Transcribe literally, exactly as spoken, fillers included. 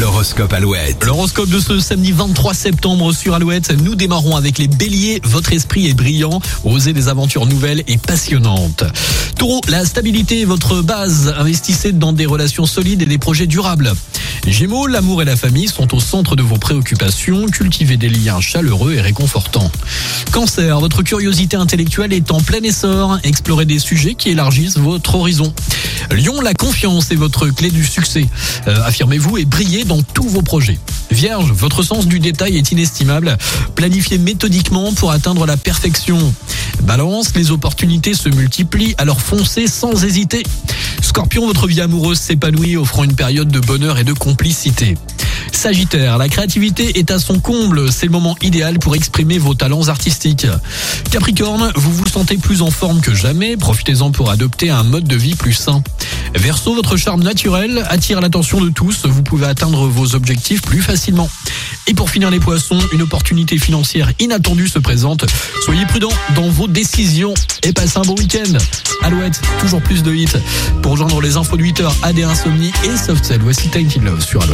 L'horoscope Alouette. L'horoscope de ce samedi vingt-trois septembre sur Alouette. Nous démarrons avec les béliers. Votre esprit est brillant. Osez des aventures nouvelles et passionnantes. Taureau, la stabilité est votre base. Investissez dans des relations solides et des projets durables. Gémeaux, l'amour et la famille sont au centre de vos préoccupations. Cultivez des liens chaleureux et réconfortants. Cancer, votre curiosité intellectuelle est en plein essor. Explorez des sujets qui élargissent votre horizon. Lion, la confiance est votre clé du succès. Euh, affirmez-vous et brillez dans tous vos projets. Vierge, votre sens du détail est inestimable. Planifiez méthodiquement pour atteindre la perfection. Balance, les opportunités se multiplient, alors foncez sans hésiter. Scorpion, votre vie amoureuse s'épanouit, offrant une période de bonheur et de complicité. Sagittaire, la créativité est à son comble, c'est le moment idéal pour exprimer vos talents artistiques. Capricorne, vous vous sentez plus en forme que jamais, profitez-en pour adopter un mode de vie plus sain. Verseau, votre charme naturel attire l'attention de tous, vous pouvez atteindre vos objectifs plus facilement. Et pour finir les poissons, une opportunité financière inattendue se présente. Soyez prudents dans vos décisions et passez un bon week-end. Alouette, toujours plus de hits. Pour rejoindre les infos de huit heures, A D Insomnie et Soft Cell, voici Tainted Love sur Alouette.